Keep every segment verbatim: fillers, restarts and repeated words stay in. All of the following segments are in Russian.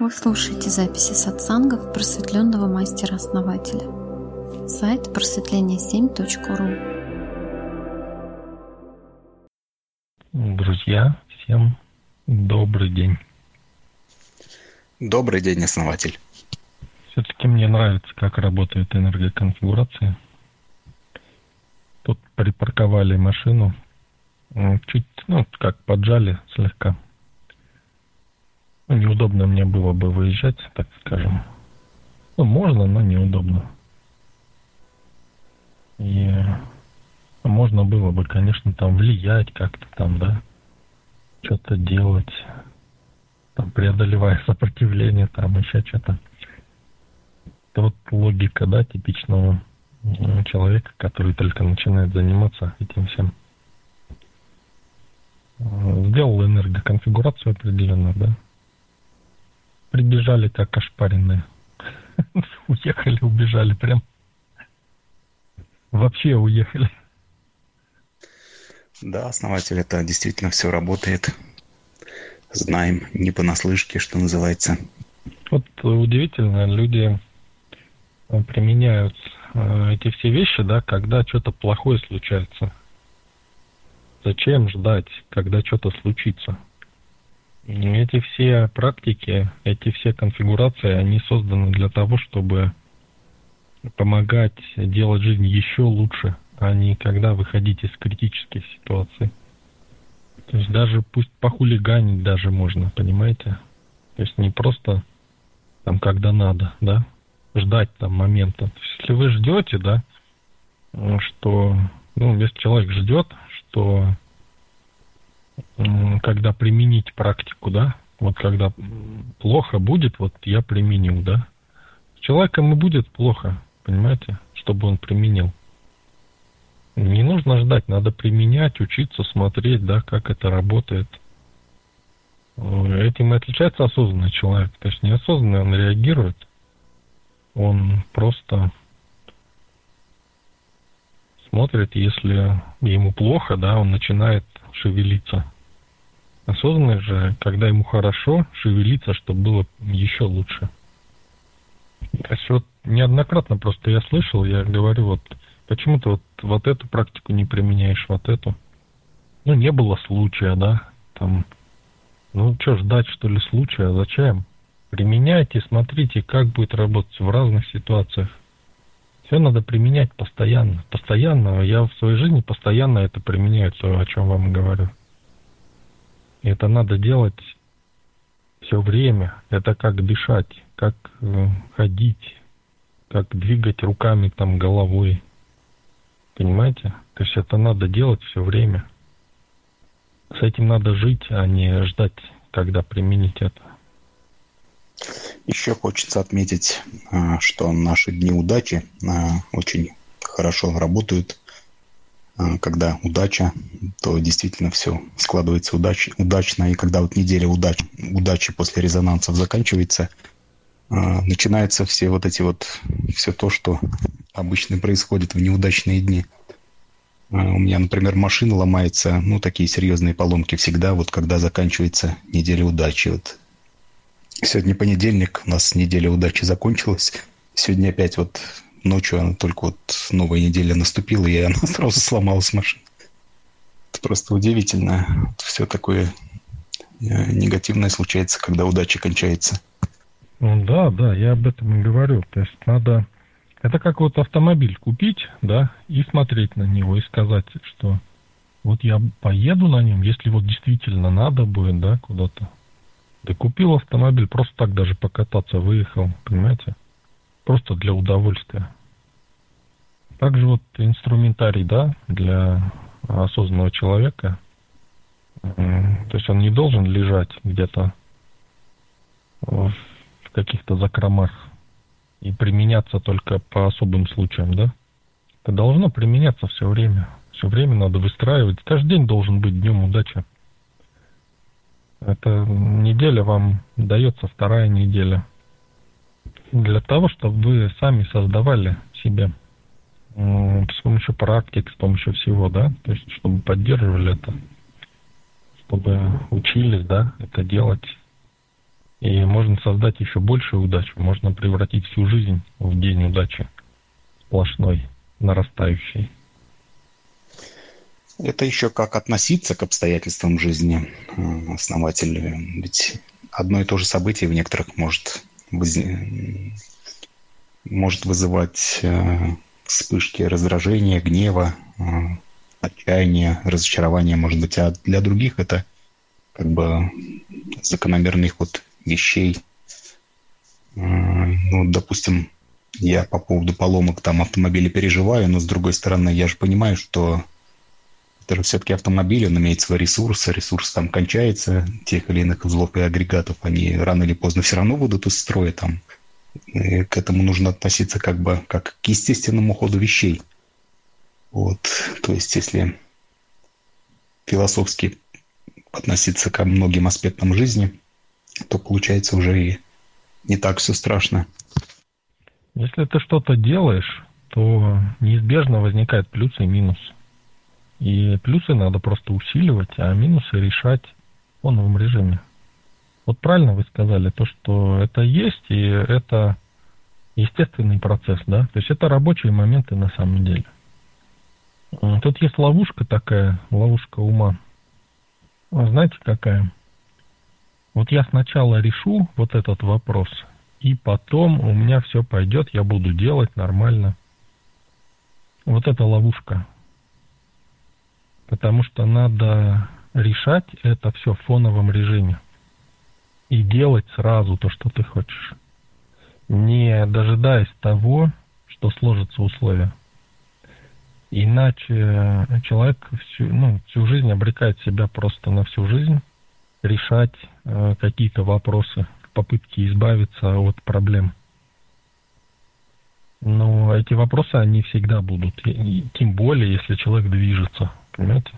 Вы слушаете записи сатсангов просветленного мастера-основателя. Сайт просветление семь точка ру. Друзья, всем добрый день. Добрый день, основатель. Все-таки мне нравится, как работают энергоконфигурации. Тут припарковали машину. Чуть, ну, как поджали слегка. Неудобно мне было бы выезжать, так скажем. Ну, можно, но неудобно. И можно было бы, конечно, там влиять как-то там, да, что-то делать, там, преодолевая сопротивление, там, еще что-то. Это вот логика, да, типичного человека, который только начинает заниматься этим всем. Сделал энергоконфигурацию определенную, да. Прибежали как ошпаренные. Уехали, убежали прям. Вообще уехали. Да, основатель, это действительно все работает. Знаем, не понаслышке, что называется. Вот удивительно, люди применяют эти все вещи, да, когда что-то плохое случается. Зачем ждать, когда что-то случится? Эти все практики, эти все конфигурации, они созданы для того, чтобы помогать делать жизнь еще лучше, а не когда выходить из критических ситуаций. То есть даже пусть похулиганить даже можно, понимаете? То есть не просто там, когда надо, да, ждать там момента. То есть, если вы ждете, да, что, ну, если человек ждет, что когда применить практику, да, вот когда плохо будет, вот я применил, да, с человеком и будет плохо, понимаете, чтобы он применил. Не нужно ждать, надо применять, учиться, смотреть, да, как это работает. Этим и отличается осознанный человек, то есть неосознанный, он реагирует, он просто смотрит, если ему плохо, да, он начинает шевелиться. Осознанно же, когда ему хорошо, шевелиться, чтобы было еще лучше. То есть вот неоднократно просто я слышал, я говорю, вот почему ты вот, вот эту практику не применяешь, вот эту. Ну, не было случая, да, там, ну, что ждать, что ли, случая, зачем? Применяйте, смотрите, как будет работать в разных ситуациях. Все надо применять постоянно. Постоянно. Я в своей жизни постоянно это применяю, то, о чем вам говорю. И это надо делать все время. Это как дышать, как э, ходить, как двигать руками, там, головой. Понимаете? То есть это надо делать все время. С этим надо жить, а не ждать, когда применить это. Еще хочется отметить, что наши дни удачи очень хорошо работают. Когда удача, то действительно все складывается удач, удачно. И когда вот неделя удач, удачи после резонансов заканчивается, начинаются все вот эти вот, все то, что обычно происходит в неудачные дни. У меня, например, машина ломается, ну, такие серьезные поломки всегда, вот когда заканчивается неделя удачи, вот. Сегодня понедельник, у нас неделя удачи закончилась. Сегодня опять вот ночью, она только вот новая неделя наступила, и она сразу сломалась машина. Это просто удивительно. Все такое негативное случается, когда удача кончается. Ну да, да, я об этом и говорю. То есть надо... Это как вот автомобиль купить, да, и смотреть на него, и сказать, что вот я поеду на нем, если вот действительно надо будет, да, куда-то. Да купил автомобиль, просто так даже покататься, выехал, понимаете? Просто для удовольствия. Также вот инструментарий, да, для осознанного человека. То есть он не должен лежать где-то в каких-то закромах и применяться только по особым случаям, да? Это должно применяться все время. Все время надо выстраивать. Каждый день должен быть днем удачи. Эта неделя вам дается, вторая неделя, для того, чтобы вы сами создавали себе с помощью практик, с помощью всего, да, то есть чтобы поддерживали это, чтобы учились, да, это делать. И можно создать еще большую удачу, можно превратить всю жизнь в день удачи, сплошной, нарастающей. Это еще как относиться к обстоятельствам жизни, основатель. Ведь одно и то же событие в некоторых может, выз... может вызывать вспышки раздражения, гнева, отчаяния, разочарования, может быть. А для других это как бы закономерный ход вещей. Ну, допустим, я по поводу поломок там автомобиля переживаю, но с другой стороны, я же понимаю, что это же все-таки автомобиль, он имеет свои ресурсы, ресурс там кончается, тех или иных узлов и агрегатов, они рано или поздно все равно будут из строя там. И к этому нужно относиться как бы как к естественному ходу вещей. Вот, то есть если философски относиться ко многим аспектам жизни, то получается уже и не так все страшно. Если ты что-то делаешь, то неизбежно возникают плюсы и минусы. И плюсы надо просто усиливать, а минусы решать в фоновом режиме. Вот правильно вы сказали, то, что это есть, и это естественный процесс, да? То есть это рабочие моменты на самом деле. Тут есть ловушка такая, ловушка ума. Знаете, какая? Вот я сначала решу вот этот вопрос, и потом у меня все пойдет, я буду делать нормально. Вот это ловушка. Потому что надо решать это все в фоновом режиме. И делать сразу то, что ты хочешь. Не дожидаясь того, что сложатся условия. Иначе человек всю, ну, всю жизнь обрекает себя просто на всю жизнь решать э, какие-то вопросы в попытке избавиться от проблем. Но эти вопросы, они всегда будут. И, и, тем более, если человек движется. Понимаете?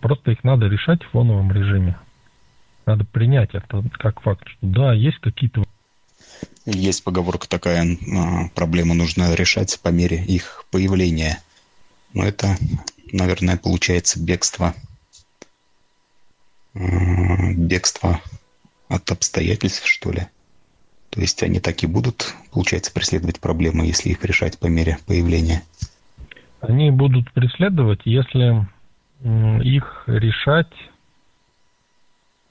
Просто их надо решать в фоновом режиме. Надо принять это как факт, что да, есть какие-то... Есть поговорка такая, проблему нужно решать по мере их появления. Но это, наверное, получается бегство. Бегство от обстоятельств, что ли. То есть они так и будут, получается, преследовать проблемы, если их решать по мере появления. Они будут преследовать, если их решать...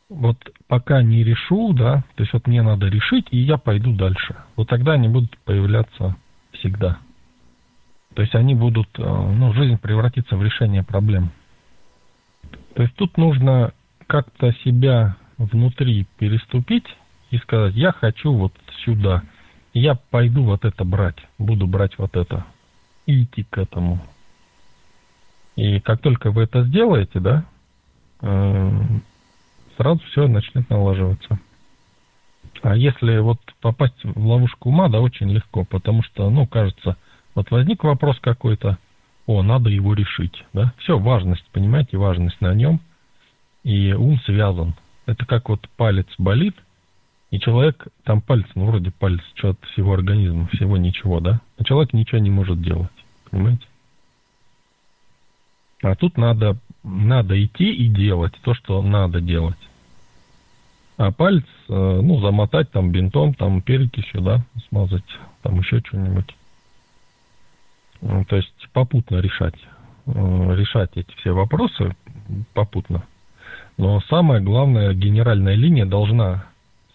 Вот пока не решу, да, то есть вот мне надо решить, и я пойду дальше. Вот тогда они будут появляться всегда. То есть они будут, ну, жизнь превратится в решение проблем. То есть тут нужно как-то себя внутри переступить и сказать, я хочу вот сюда, я пойду вот это брать, буду брать вот это, и идти к этому. И как только вы это сделаете, да, э- сразу все начнет налаживаться. А если вот попасть в ловушку ума, да, очень легко, потому что, ну, кажется, вот возник вопрос какой-то, о, надо его решить, да, все, важность, понимаете, важность на нем, и ум связан. Это как вот палец болит, и человек, там палец, ну, вроде палец, что от всего организма, всего ничего, да, а человек ничего не может делать, понимаете? А тут надо, надо идти и делать то, что надо делать. А палец, ну, замотать там бинтом, там перекисью, да, смазать, там еще что-нибудь. То есть попутно решать, решать эти все вопросы попутно. Но самое главное, генеральная линия должна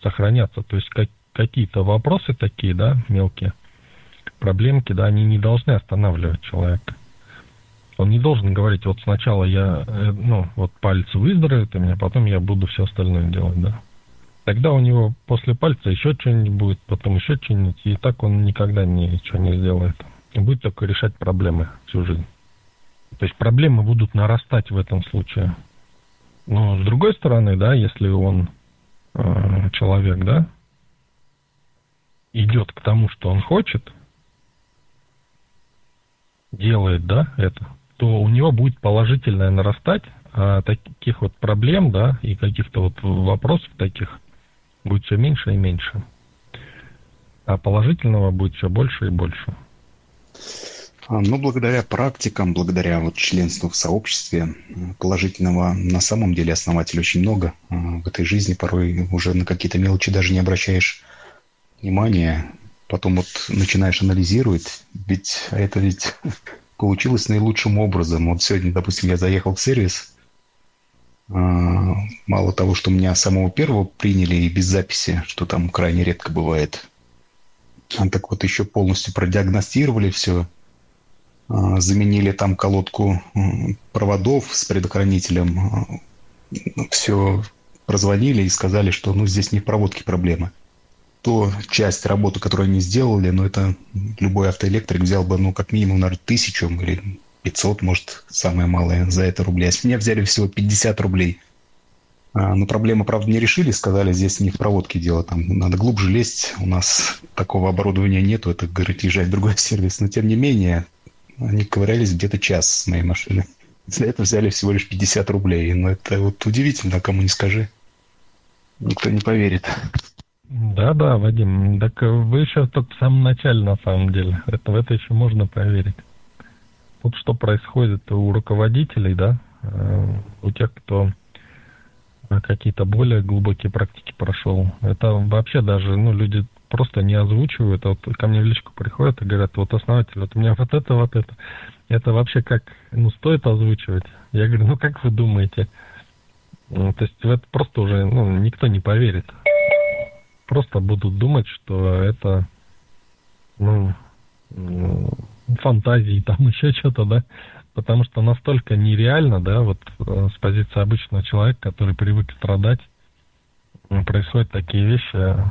сохраняться. То есть как, какие-то вопросы такие, да, мелкие, проблемки, да, они не должны останавливать человека. Он не должен говорить, вот сначала я, ну, вот палец выздоровеет, и меня потом я буду все остальное делать, да. Тогда у него после пальца еще что-нибудь будет, потом еще что-нибудь, и так он никогда ничего не сделает. И будет только решать проблемы всю жизнь. То есть проблемы будут нарастать в этом случае. Но с другой стороны, да, если он, э, человек, да, идет к тому, что он хочет, делает, да, это, то у него будет положительное нарастать, а таких вот проблем, да, и каких-то вот вопросов таких будет все меньше и меньше. А положительного будет все больше и больше. Но благодаря практикам, благодаря вот членству в сообществе положительного на самом деле основатель очень много. В этой жизни порой уже на какие-то мелочи даже не обращаешь внимания. Потом вот начинаешь анализировать, ведь это ведь получилось наилучшим образом. Вот сегодня, допустим, я заехал в сервис. Мало того, что меня самого первого приняли и без записи, что там крайне редко бывает. Так вот еще полностью продиагностировали все. Заменили там колодку проводов с предохранителем, все прозвонили и сказали, что ну, здесь не в проводке проблема. То часть работы, которую они сделали, ну, это любой автоэлектрик взял бы, ну, как минимум, наверное, тысячу или пятьсот, может, самое малое, за это рублей. А с меня взяли всего пятьдесят рублей. Но проблему, правда, не решили, сказали, здесь не в проводке дело, там надо глубже лезть, у нас такого оборудования нету, это, говорит, езжай в другой сервис. Но, тем не менее, они ковырялись где-то час с моей машины. За это взяли всего лишь пятьдесят рублей. Но это вот удивительно, кому не скажи. Никто не поверит. Да-да, Вадим, так вы еще только в самом начале, на самом деле. Это, в это еще можно поверить. Вот что происходит у руководителей, да, у тех, кто какие-то более глубокие практики прошел. Это вообще даже, ну, люди просто не озвучивают, а вот ко мне в личку приходят и говорят, вот основатель, вот у меня вот это, вот это. Это вообще как, ну, стоит озвучивать? Я говорю, ну, как вы думаете? Ну, то есть в это просто уже, ну, никто не поверит. Просто будут думать, что это, ну, фантазии, там еще что-то, да? Потому что настолько нереально, да, вот с позиции обычного человека, который привык страдать, происходят такие вещи,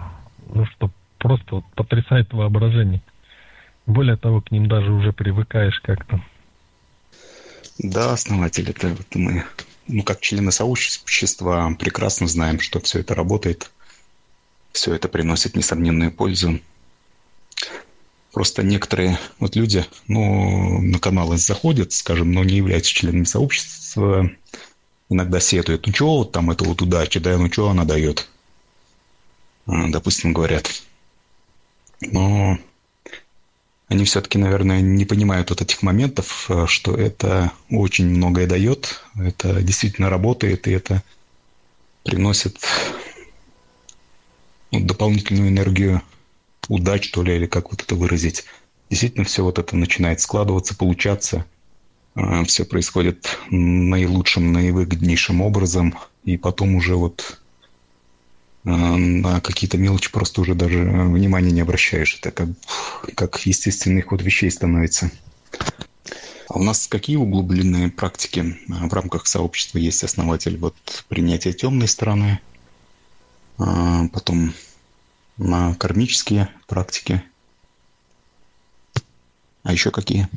ну, что просто вот потрясает воображение. Более того, к ним даже уже привыкаешь как-то. Да, основатель, это вот мы, ну, как члены сообщества, прекрасно знаем, что все это работает, все это приносит несомненную пользу. Просто некоторые вот люди, ну, на каналы заходят, скажем, но не являются членами сообщества, иногда сетуют, ну, чего вот там это вот удача, да, ну, чего она дает, допустим, говорят. Но они все-таки, наверное, не понимают вот этих моментов, что это очень многое дает, это действительно работает, и это приносит ну, дополнительную энергию, удач, что ли, или как вот это выразить. Действительно, все вот это начинает складываться, получаться. Все происходит наилучшим, наивыгоднейшим образом. И потом уже вот на какие-то мелочи просто уже даже внимания не обращаешь. Это как, как естественный ход вещей становится. А у нас какие углубленные практики в рамках сообщества есть основатель? Вот принятие темной стороны, потом... на кармические практики. А еще какие?